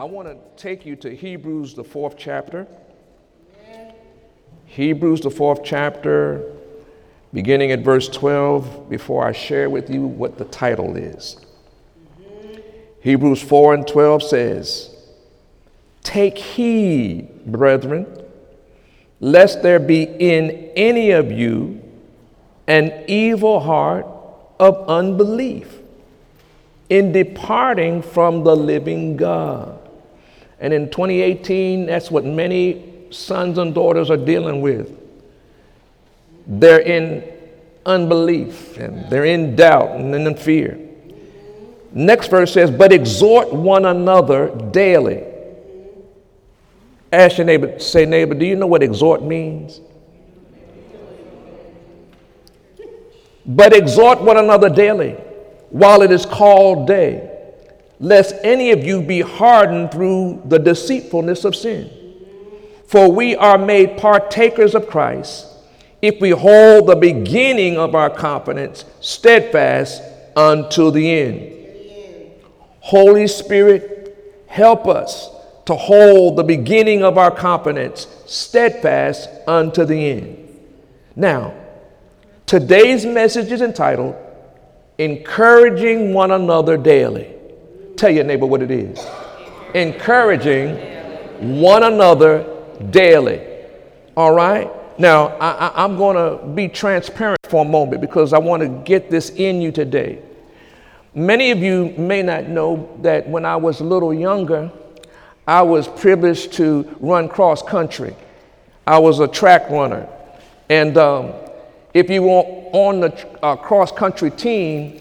I want to take you to Hebrews, the 4th chapter. Hebrews, the 4th chapter, beginning at verse 12, before I share with you what the title is. Hebrews 4 and 12 says, "Take heed, brethren, lest there be in any of you an evil heart of unbelief in departing from the living God." And in 2018, that's what many sons and daughters are dealing with. They're in unbelief, and they're in doubt, and in fear. Next verse says, "But exhort one another daily." Ask your neighbor, say, "Neighbor, do you know what exhort means?" "But exhort one another daily, while it is called day, lest any of you be hardened through the deceitfulness of sin. For we are made partakers of Christ, if we hold the beginning of our confidence steadfast unto the end." Holy Spirit, help us to hold the beginning of our confidence steadfast unto the end. Now, today's message is entitled, "Encouraging One Another Daily." Tell your neighbor what it is. Encouraging one another daily. All right? Now, I'm going to be transparent for a moment because I want to get this in you today. Many of you may not know that when I was a little younger, I was privileged to run cross country. I was a track runner. And if you were on the cross country team,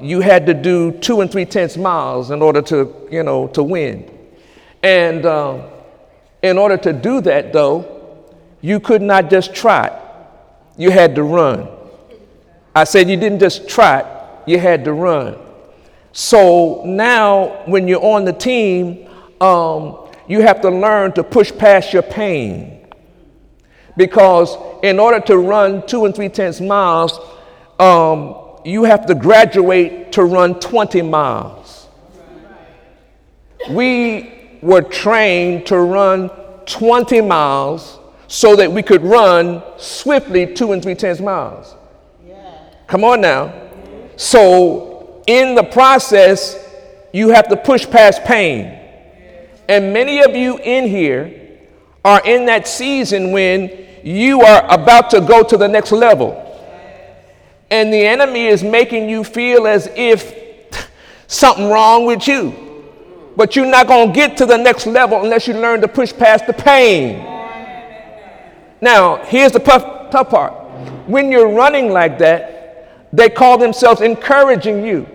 you had to do 2 3/10 miles in order to, to win. And in order to do that, though, you could not just trot. You had to run. I said you didn't just trot. You had to run. So now when you're on the team, you have to learn to push past your pain, because in order to run 2 3/10 miles, you have to graduate to run 20 miles. We were trained to run 20 miles so that we could run swiftly 2 3/10 miles. Come on now. So in the process, you have to push past pain. And many of you in here are in that season when you are about to go to the next level. And the enemy is making you feel as if something wrong with you. But you're not going to get to the next level unless you learn to push past the pain. Now, here's the tough part. When you're running like that, they call themselves encouraging you.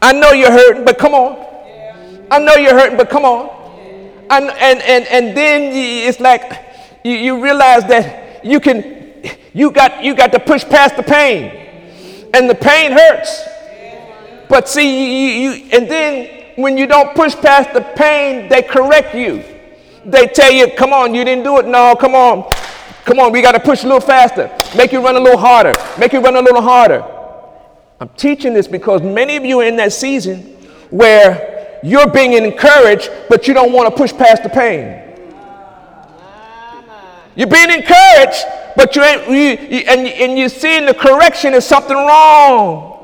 I know you're hurting, but come on. I know you're hurting, but come on. And then it's like you realize that you got to push past the pain, and the pain hurts. But see, you and then when you don't push past the pain, they correct you. They tell you, "Come on, you didn't do it. No, come on. Come on, we got to push a little faster. Make you run a little harder. Make you run a little harder." I'm teaching this because many of you are in that season where you're being encouraged, but you don't want to push past the pain. You're being encouraged, but you ain't, and you're seeing the correction is something wrong.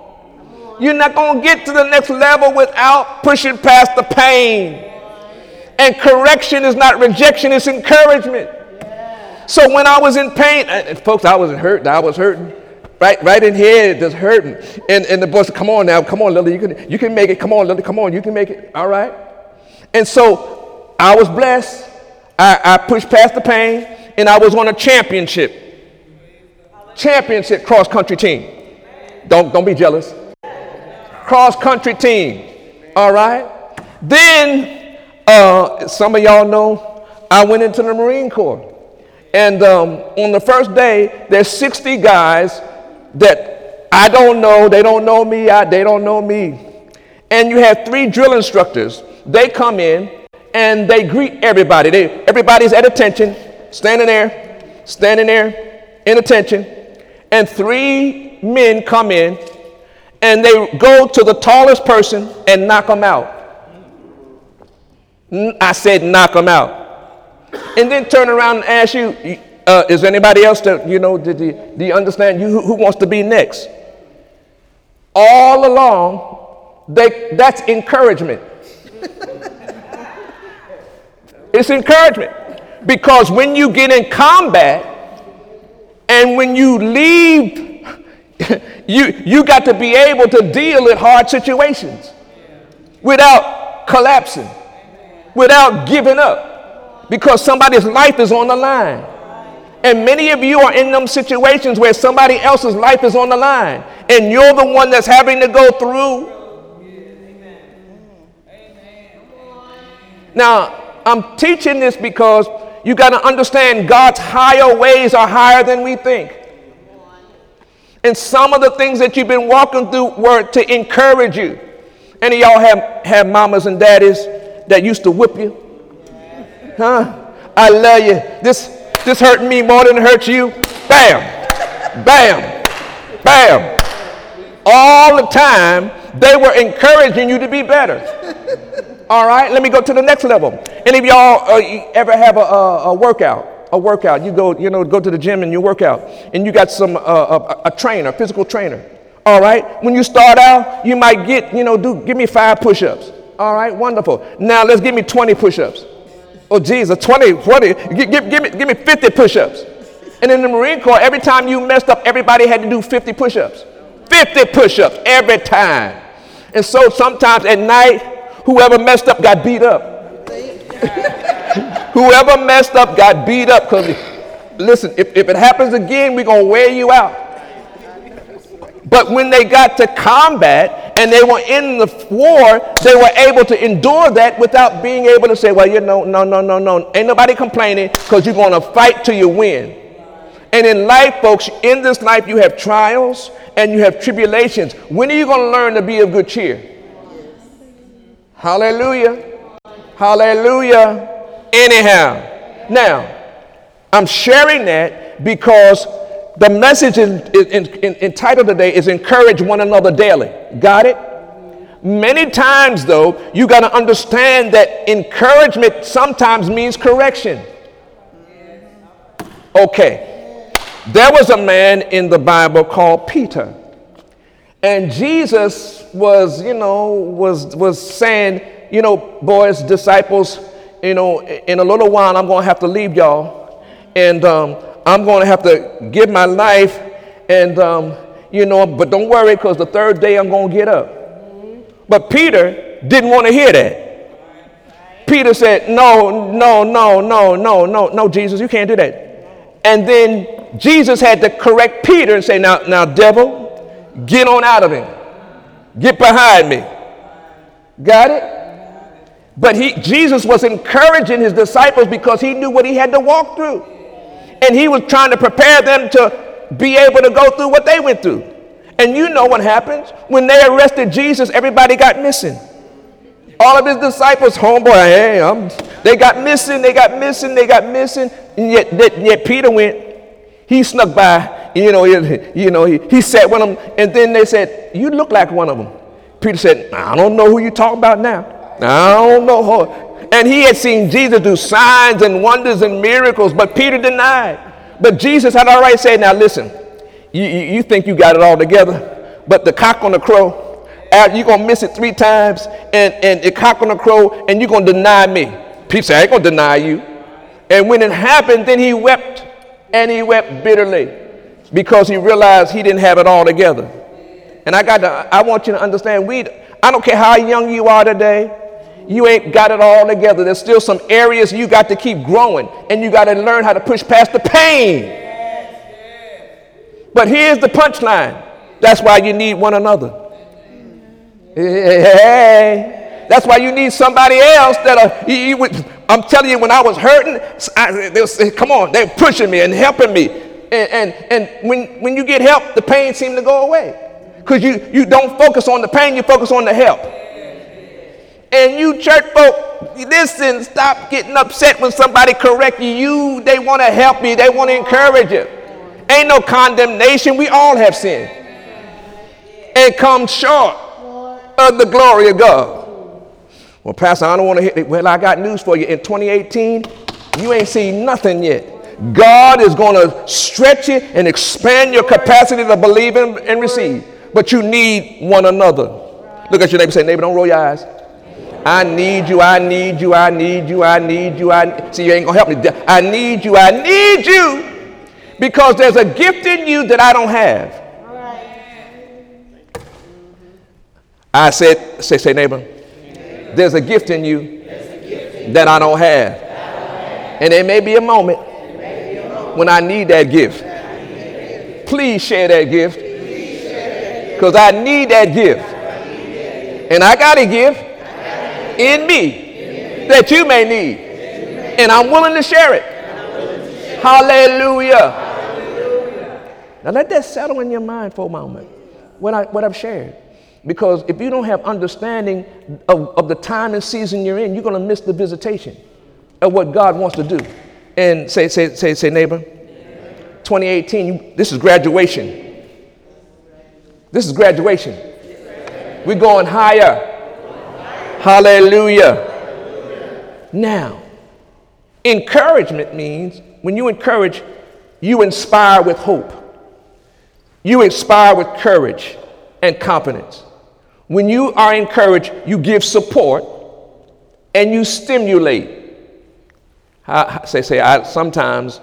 You're not going to get to the next level without pushing past the pain. And correction is not rejection, it's encouragement. So when I was in pain, folks, I wasn't hurting. I was hurting, right in here, just hurting. And the boy said, "Come on now, come on, Lily, you can make it. Come on, Lily, come on, you can make it." All right. And so I was blessed. I pushed past the pain, and I was on a championship cross country team. Don't be jealous. Cross country team. All right. Then some of y'all know I went into the Marine Corps. And on the first day, there's 60 guys that I don't know. They don't know me. They don't know me. And you have 3 drill instructors. They come in and they greet everybody. Everybody's at attention, standing there, in attention. And 3 men come in and they go to the tallest person and knock them out. I said knock them out. And then turn around and ask you, is anybody else that, you know, do you understand you who wants to be next? All along, that's encouragement. It's encouragement. Because when you get in combat and when you leave, you got to be able to deal with hard situations without collapsing, without giving up, because somebody's life is on the line. And many of you are in them situations where somebody else's life is on the line, and you're the one that's having to go through. Now, I'm teaching this because you got to understand God's higher ways are higher than we think. And some of the things that you've been walking through were to encourage you. Any of y'all have mamas and daddies that used to whip you? Huh? I love you. This hurt me more than it hurt you. Bam, bam, bam. All the time, they were encouraging you to be better. All right, let me go to the next level. Any of y'all ever have a workout? A workout, you go, you know, go to the gym and you work out, and you got some a trainer, physical trainer. All right, when you start out, you might get, you know, give me 5 push-ups. All right, wonderful. Now let's give me 20 push-ups. Oh, Jesus, 20, give me 50 push-ups. And in the Marine Corps, every time you messed up, everybody had to do 50 push-ups. 50 push-ups every time. And so sometimes at night, whoever messed up got beat up. Whoever messed up got beat up. Because listen, if it happens again, we're going to wear you out. But when they got to combat and they were in the war, they were able to endure that without being able to say, well, you know, no. Ain't nobody complaining, because you're going to fight till you win. And in life, folks, in this life, you have trials and you have tribulations. When are you going to learn to be of good cheer? Hallelujah. Hallelujah. Anyhow, now, I'm sharing that because the message entitled today is encourage one another daily. Got it? Many times, though, you got to understand that encouragement sometimes means correction. Okay. There was a man in the Bible called Peter. And Jesus was, you know, was saying, you know, boys, disciples, you know, in a little while I'm going to have to leave y'all. And, I'm going to have to give my life, and, you know, but don't worry, because the third day I'm going to get up. But Peter didn't want to hear that. Peter said, no, Jesus, you can't do that. And then Jesus had to correct Peter and say, now, devil, get on out of him. Get behind me. Got it? But Jesus was encouraging his disciples because he knew what he had to walk through. And he was trying to prepare them to be able to go through what they went through. And you know what happens? When they arrested Jesus, everybody got missing. All of his disciples, homeboy, hey, they got missing, they got missing. And yet Peter went, he snuck by, he sat with them. And then they said, you look like one of them. Peter said, I don't know who you talking about now. I don't know who. And he had seen Jesus do signs and wonders and miracles, but Peter denied. But Jesus had already said, now listen, you think you got it all together, but the cock on the crow, you're going to miss it 3 times, and the cock on the crow, and you're going to deny me. Peter said, I ain't going to deny you. And when it happened, then he wept, and he wept bitterly, because he realized he didn't have it all together. And I want you to understand, I don't care how young you are today, you ain't got it all together. There's still some areas you got to keep growing, and you got to learn how to push past the pain. But here's the punchline. That's why you need one another. Hey. That's why you need somebody else I'm telling you, when I was hurting, they was saying, come on, they're pushing me and helping me. And when you get help, the pain seems to go away. Because you don't focus on the pain, you focus on the help. And you church folk, listen, stop getting upset when somebody corrects you. They want to help you. They want to encourage you. Ain't no condemnation. We all have sinned and come short of the glory of God. Well, Pastor, I don't want to hear it. Well, I got news for you. In 2018, you ain't seen nothing yet. God is going to stretch it and expand your capacity to believe and receive. But you need one another. Look at your neighbor and say, neighbor, don't roll your eyes. I need you, I need you, I need you, I need you. See, you ain't going to help me. I need you, I need you. Because there's a gift in you that I don't have. I said, say neighbor, there's a gift in you that I don't have. And there may be a moment when I need that gift. Please share that gift. Because I need that gift. And I got a gift in me that you may need. And I'm willing to share it. Hallelujah. Now let that settle in your mind for a moment. What I've shared. Because if you don't have understanding of the time and season you're in, you're going to miss the visitation of what God wants to do. And say neighbor, 2018, this is graduation. This is graduation. We're going higher. Hallelujah. Now, encouragement means when you encourage, you inspire with hope. You inspire with courage and confidence. When you are encouraged, you give support and you stimulate. Sometimes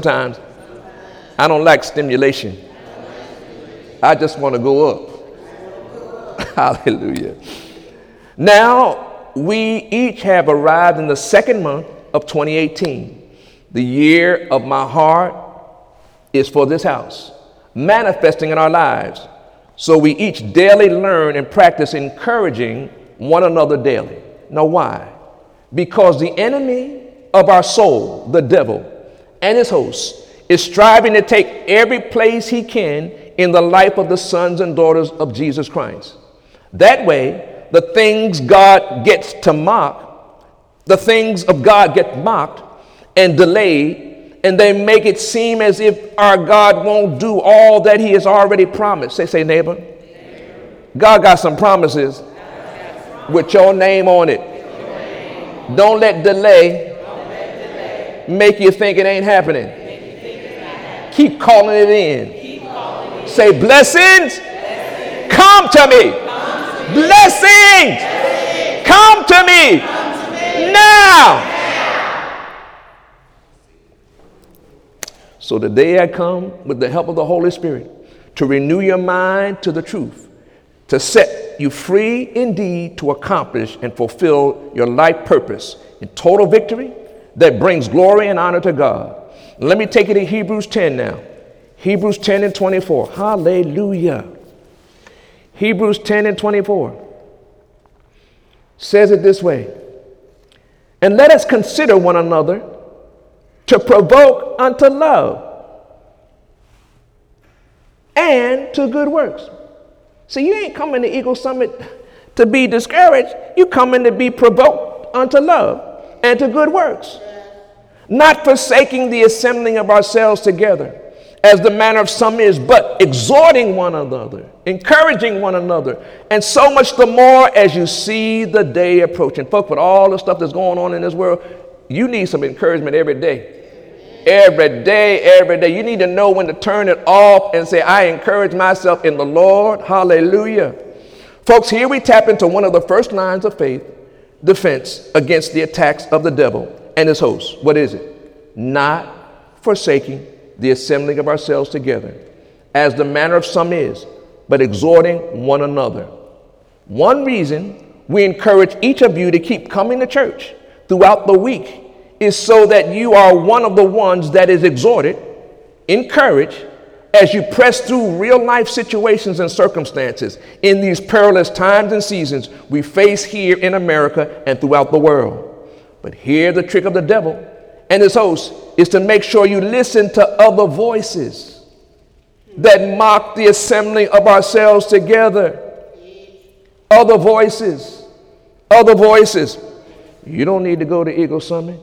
I don't like stimulation. I just want to go up. Hallelujah. Now we each have arrived in the second month of 2018. The year of my heart is for this house, manifesting in our lives. So we each daily learn and practice encouraging one another daily. Now why? Because the enemy of our soul, the devil, and his hosts, is striving to take every place he can in the life of the sons and daughters of Jesus Christ. That way, the things of God get mocked and delayed, and they make it seem as if our God won't do all that he has already promised. Say neighbor, God got some promises with your name on it. Don't let delay make you think it ain't happening. Keep calling it in. Say, blessings, come to me. Blessings, come to me now. So today I come with the help of the Holy Spirit to renew your mind to the truth, to set you free indeed to accomplish and fulfill your life purpose in total victory that brings glory and honor to God. Let me take it to Hebrews 10 now. Hebrews 10 and 24. Hallelujah. Hebrews 10 and 24 says it this way. And let us consider one another to provoke unto love and to good works. See, you ain't coming to Eagle Summit to be discouraged. You coming to be provoked unto love and to good works. Not forsaking the assembling of ourselves together, as the manner of some is, but exhorting one another, encouraging one another, and so much the more as you see the day approaching. Folks, with all the stuff that's going on in this world, you need some encouragement every day. Every day, every day. You need to know when to turn it off and say, I encourage myself in the Lord. Hallelujah. Folks, here we tap into one of the first lines of faith defense against the attacks of the devil and his hosts. What is it? Not forsaking the assembling of ourselves together, as the manner of some is, but exhorting one another. One reason we encourage each of you to keep coming to church throughout the week is so that you are one of the ones that is exhorted, encouraged, as you press through real life situations and circumstances in these perilous times and seasons we face here in America and throughout the world. But here the trick of the devil and his host is to make sure you listen to other voices that mock the assembling of ourselves together. Other voices. You don't need to go to Eagle Summit.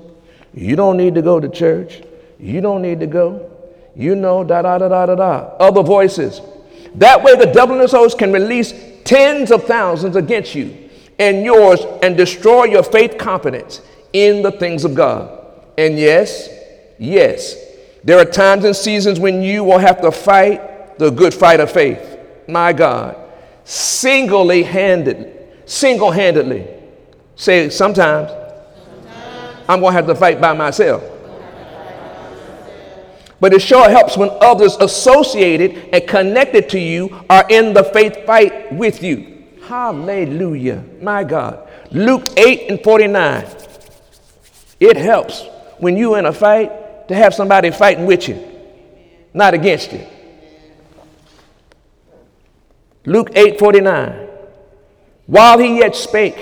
You don't need to go to church. You don't need to go. You know, Other voices. That way the devil and his hosts can release tens of thousands against you and yours and destroy your faith confidence in the things of God. And yes, yes, there are times and seasons when you will have to fight the good fight of faith. My God, single-handedly. Say sometimes. I'm going to have to fight by myself. But it sure helps when others associated and connected to you are in the faith fight with you. Hallelujah. My God. Luke 8:49. It helps when you're in a fight to have somebody fighting with you, not against you. Luke 8:49. While he yet spake,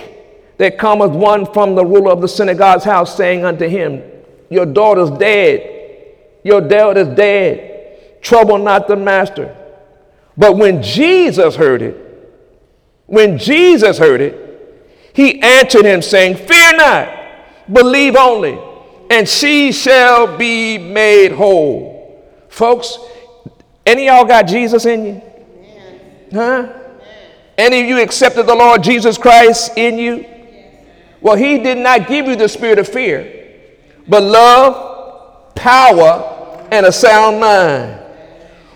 there cometh one from the ruler of the synagogue's house, saying unto him, Your daughter's dead. Your daughter's dead. Trouble not the master. But when Jesus heard it, he answered him, saying, Fear not, believe only, and she shall be made whole. Folks, any of y'all got Jesus in you? Huh? Any of you accepted the Lord Jesus Christ in you? Well, he did not give you the spirit of fear, but love, power, and a sound mind.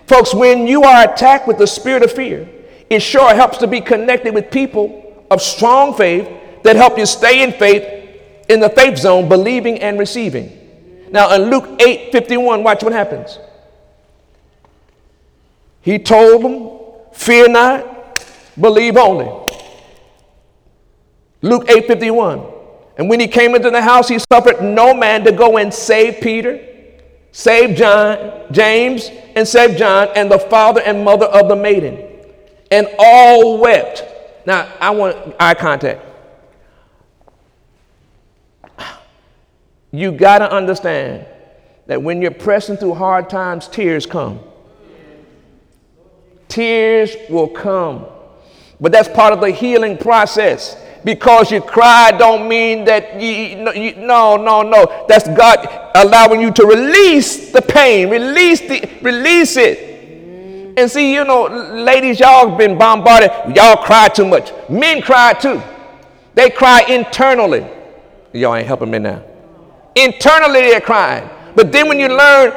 Folks, when you are attacked with the spirit of fear, it sure helps to be connected with people of strong faith that help you stay in faith, in the faith zone, believing and receiving. Now in Luke 8:51, watch what happens. He told them, fear not, believe only. Luke 8:51. And when he came into the house, he suffered no man to go and save Peter, save James and the father and mother of the maiden, and all wept. Now I want eye contact. You got to understand that when you're pressing through hard times, tears come. Tears will come, but that's part of the healing process. Because you cry don't mean that you. That's God allowing you to release the pain, release it. And see, you know, ladies, y'all been bombarded. Y'all cry too much. Men cry too. They cry internally. Y'all ain't helping me now. Internally they're crying. But then when you learn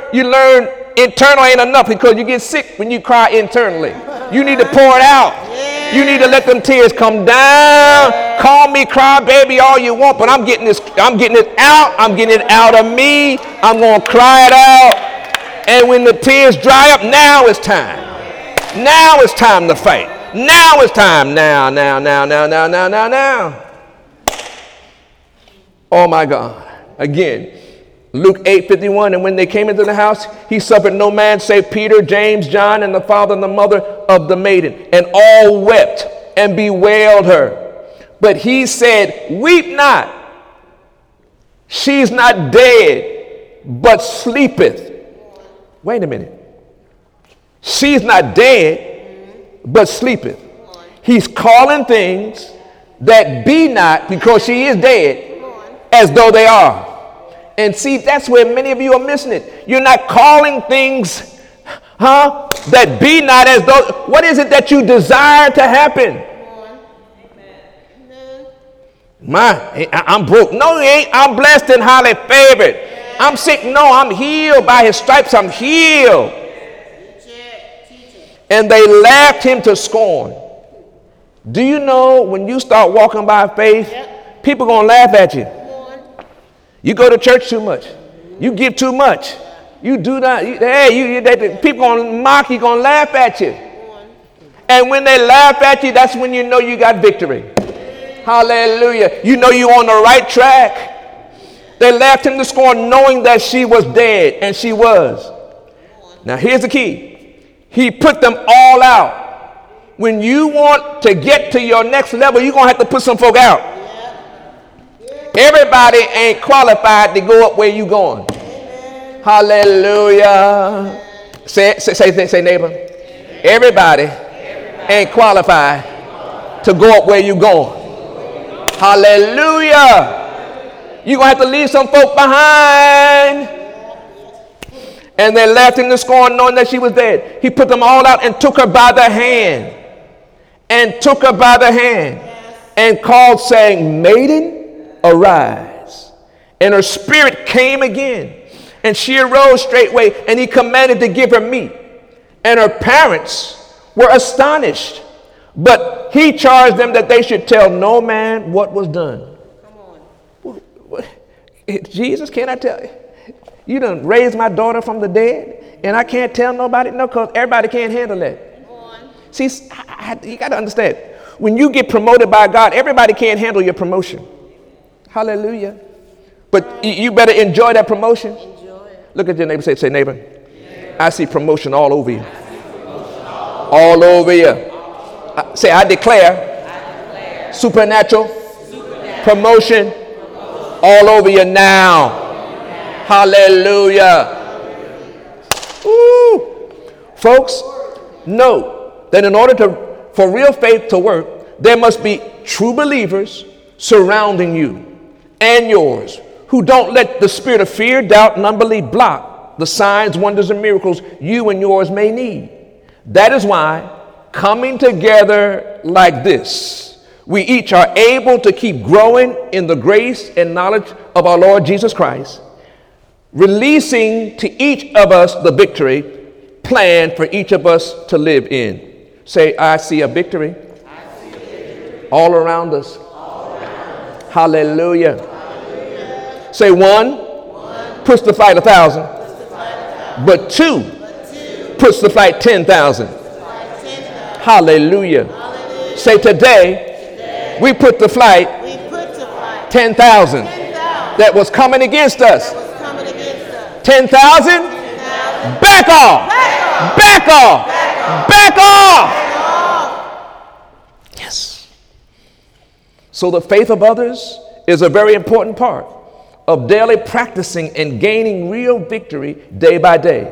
internal ain't enough, because you get sick when you cry internally. You need to pour it out. Yeah. You need to let them tears come down. Yeah. Call me cry baby all you want, but I'm getting it out. I'm getting it out of me. I'm going to cry it out. And when the tears dry up, now it's time. Now it's time to fight. Now it's time. Now. Oh my God. Again, Luke 8:51, and when they came into the house, he suffered no man save Peter, James, John, and the father and the mother of the maiden, and all wept and bewailed her. But he said, Weep not. She's not dead, but sleepeth. Wait a minute. She's not dead, but sleepeth. He's calling things that be not, because she is dead, as though they are. And see, that's where many of you are missing it. You're not calling things, that be not as though. What is it that you desire to happen? Amen. I'm broke. No, you ain't. I'm blessed and highly favored. Yeah. I'm sick. No, I'm healed. By his stripes, I'm healed. And they laughed him to scorn. Do you know when you start walking by faith, people going to laugh at you? You go to church too much. You give too much. You do not. People going to mock you, going to laugh at you. And when they laugh at you, that's when you know you got victory. Hallelujah. You know you're on the right track. They laughed him to scorn, knowing that she was dead, and she was. Now here's the key. He put them all out. When you want to get to your next level, you're going to have to put some folk out. Everybody ain't qualified to go up where you going. Amen. Hallelujah. Say neighbor. Amen. Everybody ain't qualified to go up where you going. Hallelujah. You're going to have to leave some folk behind. And they laughed him to scorn, knowing that she was dead. He put them all out and took her by the hand. and called, saying, Maiden, arise. And her spirit came again, and she arose straightway, and he commanded to give her meat. And her parents were astonished, but he charged them that they should tell no man what was done. Come on. Jesus, can I tell you? You done raised my daughter from the dead, and I can't tell nobody? No, because everybody can't handle that. Come on. See, you got to understand, when you get promoted by God, everybody can't handle your promotion. Hallelujah. But you better enjoy that promotion. Enjoy it. Look at your neighbor, say neighbor. I see promotion all over you. All over you. Say, I declare supernatural promotion all over you now. Hallelujah. Ooh. Folks, know that in order for real faith to work, there must be true believers surrounding you and yours who don't let the spirit of fear, doubt, and unbelief block the signs, wonders, and miracles you and yours may need. That is why coming together like this, we each are able to keep growing in the grace and knowledge of our Lord Jesus Christ, releasing to each of us the victory planned for each of us to live in. Say, I see a victory, all around us. Hallelujah. Say, one puts to fight 1,000. But two puts to flight 10,000. Hallelujah. Say, today we put to flight 10,000 that was coming against us. 10,000, back off, back off, back off. Yes. So the faith of others is a very important part of daily practicing and gaining real victory day by day.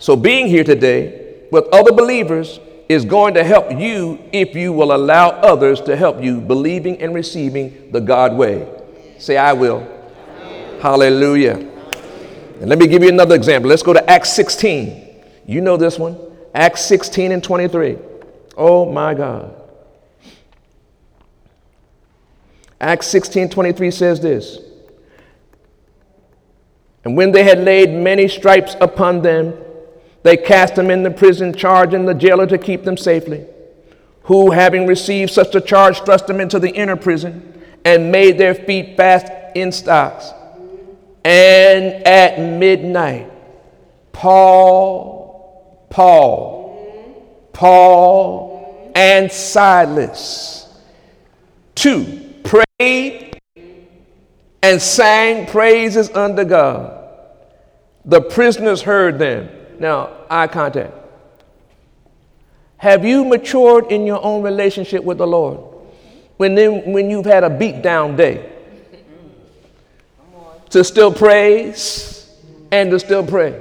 So being here today with other believers is going to help you if you will allow others to help you believing and receiving the God way. Say, I will. Amen. Hallelujah. And let me give you another example. Let's go to Acts 16. You know this one. Acts 16 and 23. Oh my God. Acts 16:23 says this. And when they had laid many stripes upon them, they cast them in the prison, charging the jailer to keep them safely, who, having received such a charge, thrust them into the inner prison and made their feet fast in stocks. And at midnight, Paul and Silas, two, prayed and sang praises unto God. The prisoners heard them. Now, eye contact. Have you matured in your own relationship with the Lord when you've had a beat-down day? To still praise and to still pray.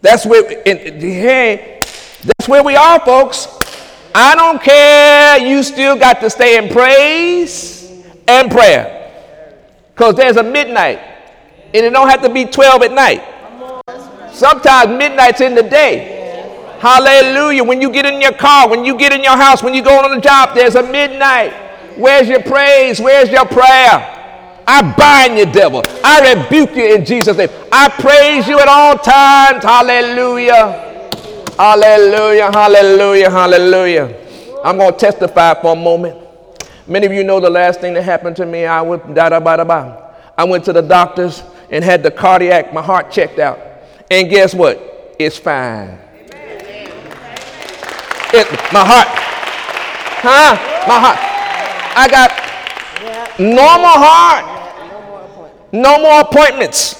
That's where we are, folks. I don't care. You still got to stay in praise and prayer. Because there's a midnight, and it don't have to be 12 at night. Sometimes midnight's in the day. Hallelujah. When you get in your car, when you get in your house, when you go on the job, there's a midnight. Where's your praise? Where's your prayer? I bind you, devil. I rebuke you in Jesus' name. I praise you at all times. Hallelujah. Hallelujah. Hallelujah. Hallelujah. I'm going to testify for a moment. Many of you know the last thing that happened to me. I went to the doctors and had my heart checked out. And guess what? It's fine. My heart. I got no more heart. No more appointments.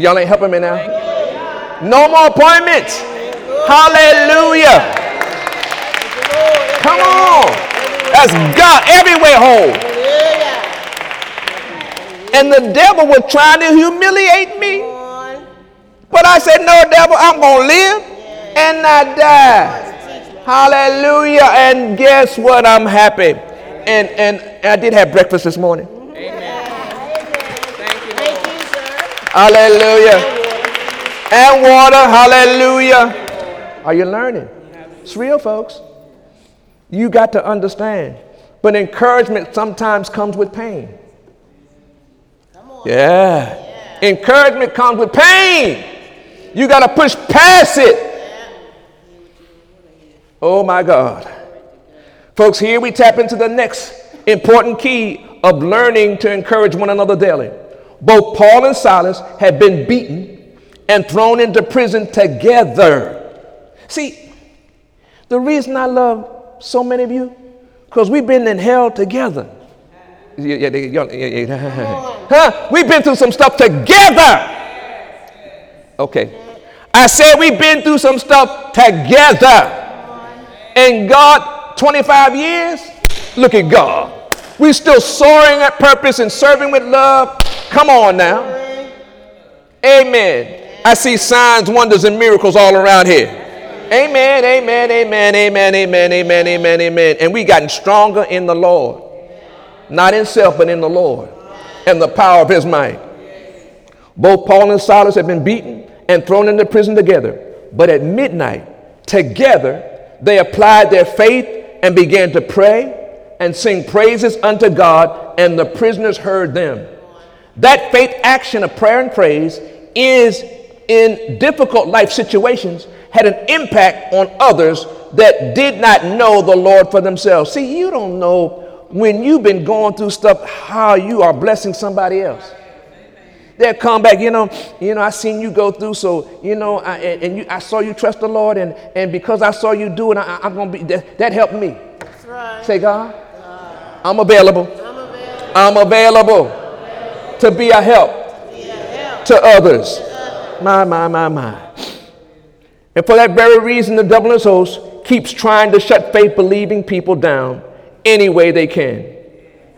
Y'all ain't helping me now. No more appointments. Hallelujah. Come on. That's God everywhere whole. And the devil was trying to humiliate me. But I said, no, devil, I'm going to live and not die. Hallelujah. And guess what? I'm happy. And I did have breakfast this morning. Amen. Thank you, sir. Hallelujah. And water. Hallelujah. Are you learning? It's real, folks. You got to understand But encouragement sometimes comes with pain. Come on. Yeah. Encouragement comes with pain. You got to push past it. Yeah. Oh, my God. Folks, here we tap into the next important key of learning to encourage one another daily. Both Paul and Silas had been beaten and thrown into prison together. See, the reason I love so many of you, because we've been in hell together. Huh? We've been through some stuff together. Okay. I said we've been through some stuff together. And God, 25 years, look at God. We're still soaring at purpose and serving with love. Come on now. Amen. I see signs, wonders, and miracles all around here. Amen, amen, amen, amen, amen, amen, amen, amen. And we gotten stronger in the Lord. Not in self, but in the Lord and the power of his might. Both Paul and Silas had been beaten and thrown into prison together. But at midnight, together, they applied their faith and began to pray and sing praises unto God, and the prisoners heard them. That faith action of prayer and praise is in difficult life situations had an impact on others that did not know the Lord for themselves. See, you don't know when you've been going through stuff how you are blessing somebody else. They'll come back, you know, I seen you go through, so, you know, I saw you trust the Lord, and because I saw you do it, I'm going to be, that helped me. That's right. Say, God, I'm available. I'm available to be a help to others. My. And for that very reason, the Dublin host keeps trying to shut faith-believing people down any way they can.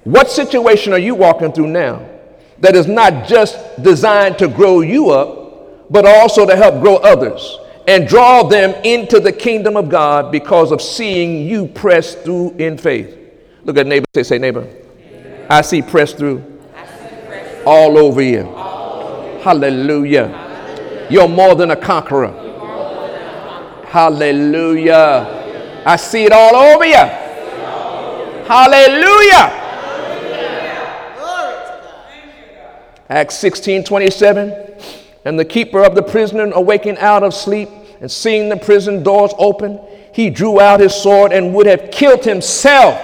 What situation are you walking through now that is not just designed to grow you up, but also to help grow others and draw them into the kingdom of God because of seeing you press through in faith? Look at neighbor, say, neighbor, I see press through all over you. Hallelujah. You're more than a conqueror. Hallelujah. I see it all over you. Hallelujah. Acts 16:27. And the keeper of the prisoner, awaking out of sleep and seeing the prison doors open, he drew out his sword and would have killed himself,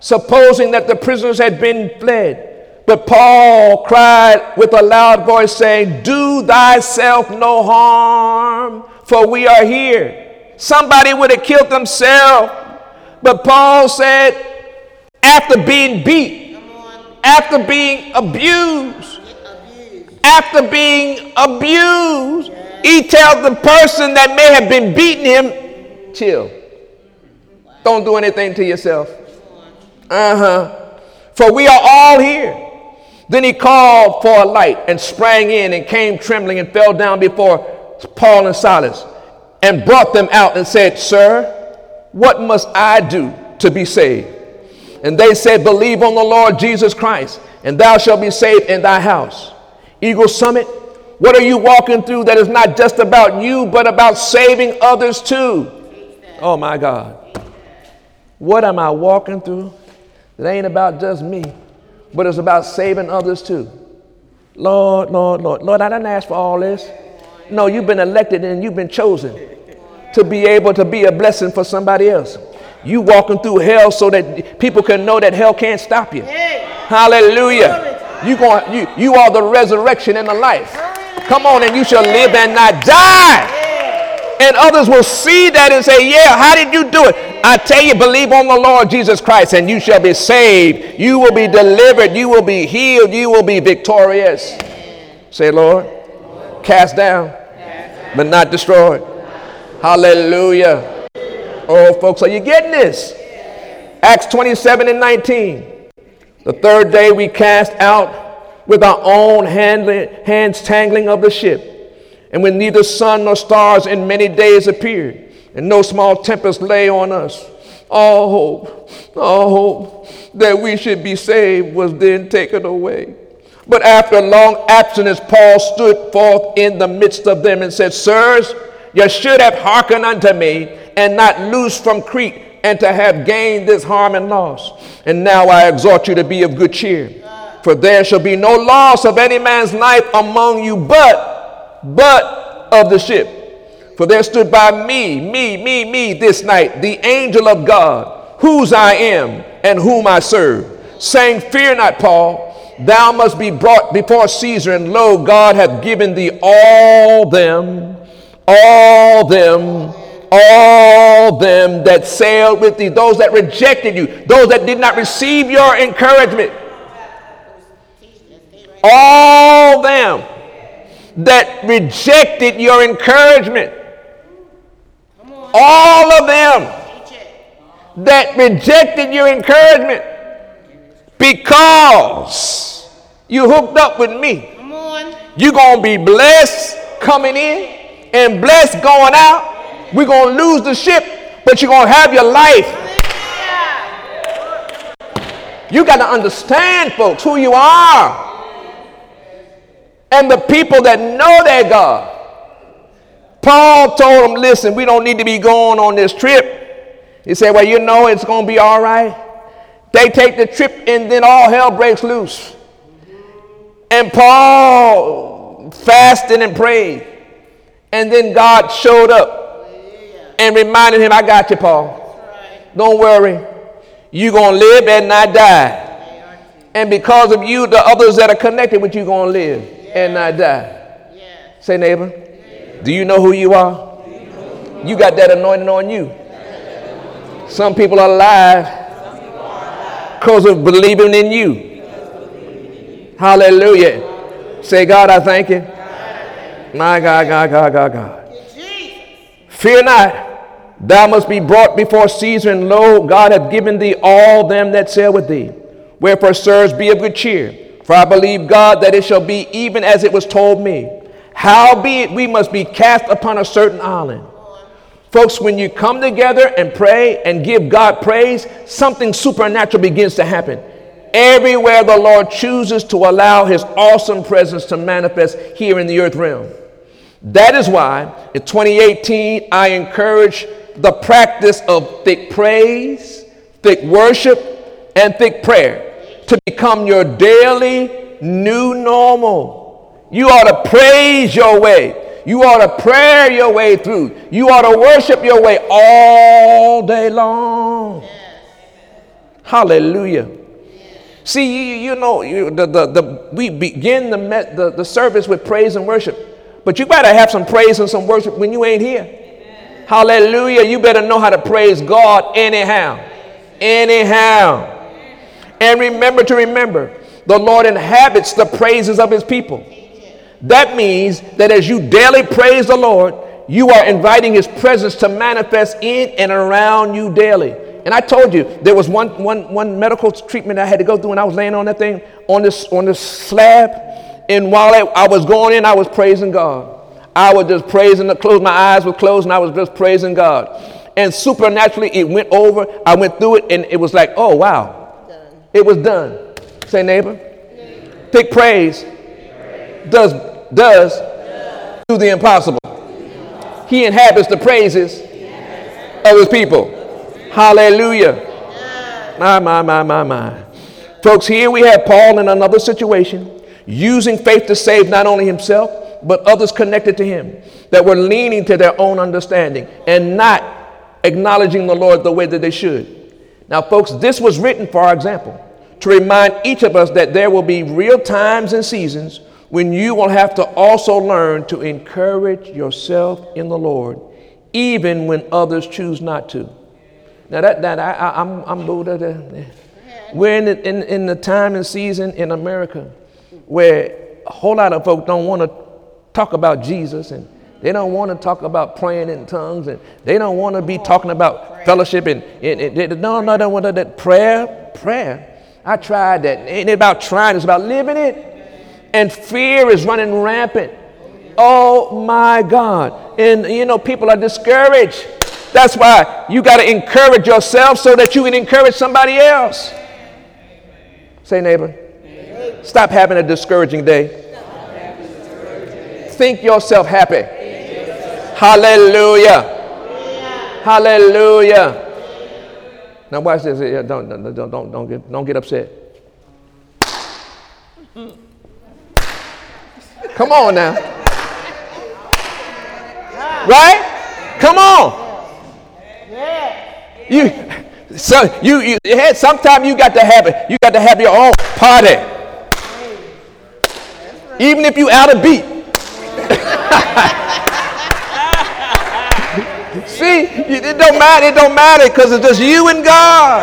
supposing that the prisoners had been fled. But Paul cried with a loud voice, saying, do thyself no harm, for we are here. Somebody would have killed themselves. But Paul said, after being beat, after being abused, he tells the person that may have been beating him, chill. Don't do anything to yourself. For we are all here. Then he called for a light and sprang in and came trembling and fell down before Paul and Silas and brought them out and said, sir, what must I do to be saved? And they said, believe on the Lord Jesus Christ, and thou shalt be saved in thy house. Eagle Summit, what are you walking through that is not just about you, but about saving others too? Oh my God. What am I walking through that ain't about just me, but it's about saving others too? Lord, I didn't ask for all this. No, you've been elected and you've been chosen to be able to be a blessing for somebody else. You walking through hell so that people can know that hell can't stop you. Hallelujah. You are the resurrection and the life. Come on, and you shall live and not die. And others will see that and say, yeah, how did you do it? I tell you, believe on the Lord Jesus Christ and you shall be saved. You will be delivered. You will be healed. You will be victorious. Say, Lord, cast down, but not destroyed. Hallelujah. Oh, folks, are you getting this? Acts 27:19. The third day we cast out with our own hands tangling of the ship. And when neither sun nor stars in many days appeared, and no small tempest lay on us, all hope that we should be saved was then taken away. But after a long abstinence, Paul stood forth in the midst of them and said, sirs, you should have hearkened unto me and not loosed from Crete and to have gained this harm and loss. And now I exhort you to be of good cheer, for there shall be no loss of any man's life among you, but of the ship. For there stood by me this night the angel of God, whose I am and whom I serve, saying, Fear not, Paul, thou must be brought before Caesar, and lo, God hath given thee all them that sailed with thee, those that rejected you, those that did not receive your encouragement, all them that rejected your encouragement, all of them that rejected your encouragement, because you hooked up with me. You're going to be blessed coming in and blessed going out. We're going to lose the ship, but you're going to have your life. You got to understand, folks, who you are and the people that know their God. Paul told them, listen, we don't need to be going on this trip. He said, well, you know, it's going to be all right. They take the trip and then all hell breaks loose. And Paul fasted and prayed. And then God showed up and reminded him, I got you, Paul. Don't worry. You're going to live and not die. And because of you, the others that are connected with you are going to live and not die. Say, neighbor, do you know who you are? You got that anointing on you. Some people are alive because of believing in you. Hallelujah. Say, God, I thank you. My God. Fear not, thou must be brought before Caesar, and lo, God hath given thee all them that sail with thee. Wherefore, sirs, be of good cheer, for I believe God that it shall be even as it was told me. Howbeit, we must be cast upon a certain island. Folks, when you come together and pray and give God praise, something supernatural begins to happen. Everywhere the Lord chooses to allow his awesome presence to manifest here in the earth realm. That is why in 2018, I encourage the practice of thick praise, thick worship, and thick prayer to become your daily new normal. You ought to praise your way. You ought to pray your way through. You ought to worship your way all day long. Yes. Hallelujah. Yes. See, we begin the service with praise and worship. But you better have some praise and some worship when you ain't here. Amen. Hallelujah. You better know how to praise God anyhow. Amen. And remember, the Lord inhabits the praises of his people. That means that as you daily praise the Lord, you are inviting his presence to manifest in and around you daily. And I told you, there was one medical treatment I had to go through, and I was laying on that thing, on this slab. And while I was going in, I was praising God. I was just praising, my eyes were closed, and I was just praising God. And supernaturally, it went over. I went through it, and it was like, oh, wow. Done. It was done. Say, neighbor. Thick praise does do the impossible. He inhabits the praises of his people. Hallelujah. My. Folks, here we have Paul in another situation, using faith to save not only himself, but others connected to him that were leaning to their own understanding and not acknowledging the Lord the way that they should. Now, folks, this was written, for example, to remind each of us that there will be real times and seasons when you will have to also learn to encourage yourself in the Lord, even when others choose not to. Now we're in the time and season in America where a whole lot of folks don't want to talk about Jesus, and they don't want to talk about praying in tongues, and they don't want to be talking about fellowship and prayer. I tried that. Ain't about trying, it's about living it. And fear is running rampant. Oh my God. And people are discouraged. That's why you got to encourage yourself so that you can encourage somebody else. Say, neighbor, stop having a discouraging day. Think yourself happy. Hallelujah. Now watch this. Yeah, don't get upset. Come on now. Right? Come on. Sometimes you got to have your own party. Even if you out of beat. See, it don't matter because it's just you and God.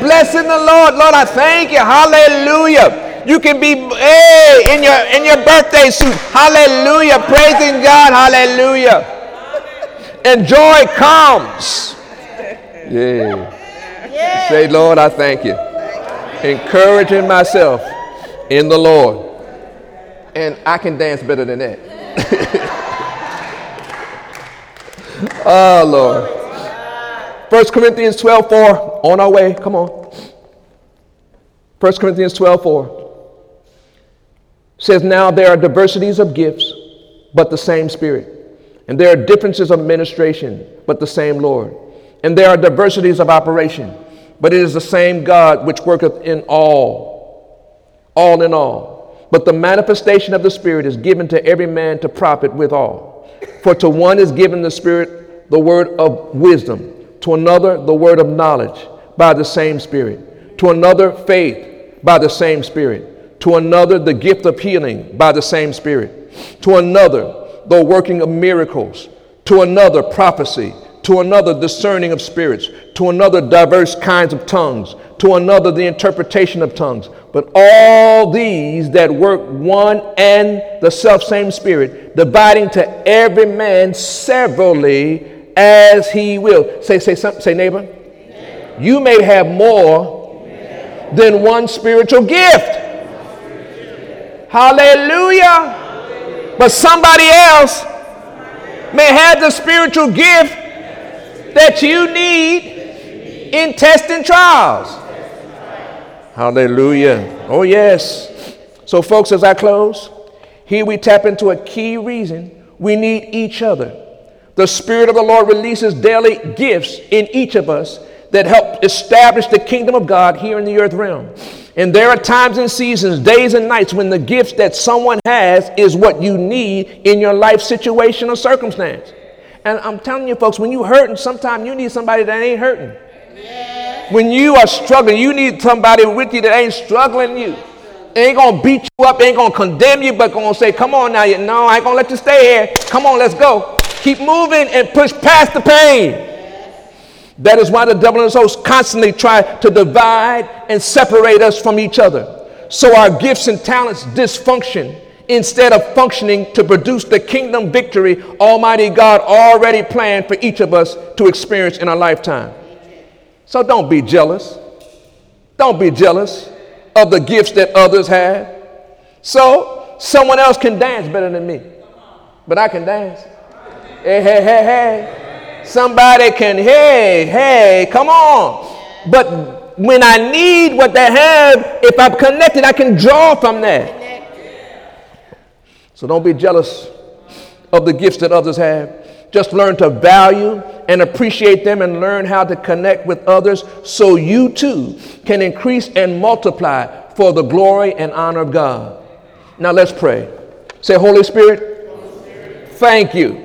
Blessing the Lord. Lord, I thank you. Hallelujah. You can be in your birthday suit. Hallelujah. Praising God. Hallelujah. And joy comes. Yeah. Say, Lord, I thank you. Encouraging myself in the Lord. And I can dance better than that. Oh, Lord. 1 Corinthians 12:4. On our way. Come on. 1 Corinthians 12:4 says, now there are diversities of gifts, but the same Spirit. And there are differences of administration, but the same Lord. And there are diversities of operation, but it is the same God which worketh in all in all. But the manifestation of the Spirit is given to every man to profit withal. For to one is given the Spirit the word of wisdom, to another the word of knowledge by the same Spirit, to another faith by the same Spirit, to another the gift of healing by the same Spirit, to another the working of miracles, to another prophecy, to another discerning of spirits, to another diverse kinds of tongues, to another the interpretation of tongues. But all these that work one and the selfsame Spirit, dividing to every man severally as he will. Say something. Say, neighbor. Amen. You may have more than one spiritual gift. Hallelujah. But somebody else may have the spiritual gift that you need in tests and trials. Hallelujah. Oh, yes. So, folks, as I close, here we tap into a key reason we need each other. The Spirit of the Lord releases daily gifts in each of us that help establish the kingdom of God here in the earth realm. And there are times and seasons, days and nights, when the gifts that someone has is what you need in your life situation or circumstance. And I'm telling you, folks, when you're hurting, sometimes you need somebody that ain't hurting. When you are struggling, you need somebody with you that ain't struggling you. Ain't gonna beat you up, ain't gonna condemn you, but gonna say, come on now, no, I ain't gonna let you stay here. Come on, let's go. Keep moving and push past the pain. That is why the devil and his hosts constantly try to divide and separate us from each other. So our gifts and talents dysfunction instead of functioning to produce the kingdom victory Almighty God already planned for each of us to experience in our lifetime. So don't be jealous. Don't be jealous of the gifts that others have. So someone else can dance better than me, but I can dance. Hey, hey, hey, hey. Somebody can, hey, hey, come on. But when I need what they have, if I'm connected, I can draw from that. So don't be jealous of the gifts that others have. Just learn to value and appreciate them and learn how to connect with others so you too can increase and multiply for the glory and honor of God. Now let's pray. Say, Holy Spirit, thank you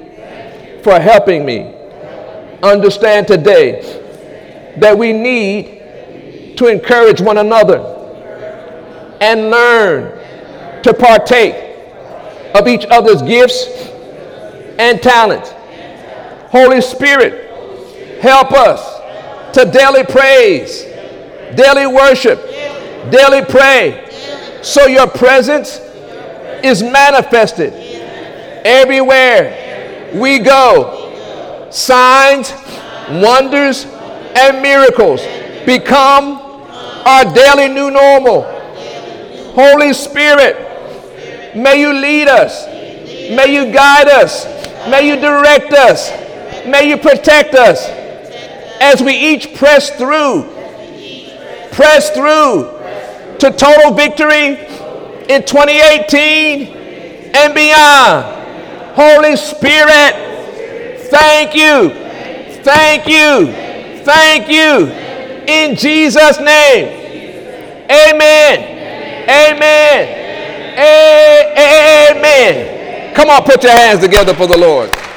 for helping me understand today that we need to encourage one another and learn to partake of each other's gifts and talents. Holy Spirit, help us to daily praise, daily worship, daily pray, so your presence is manifested everywhere we go. Signs, wonders, and miracles become our daily new normal. Holy Spirit, may you lead us, may you guide us, may you direct us. May you protect us as we each press through to total victory in 2018 and beyond. Holy Spirit, thank you. in Jesus' name. Amen. Amen. Amen. Come on, put your hands together for the Lord.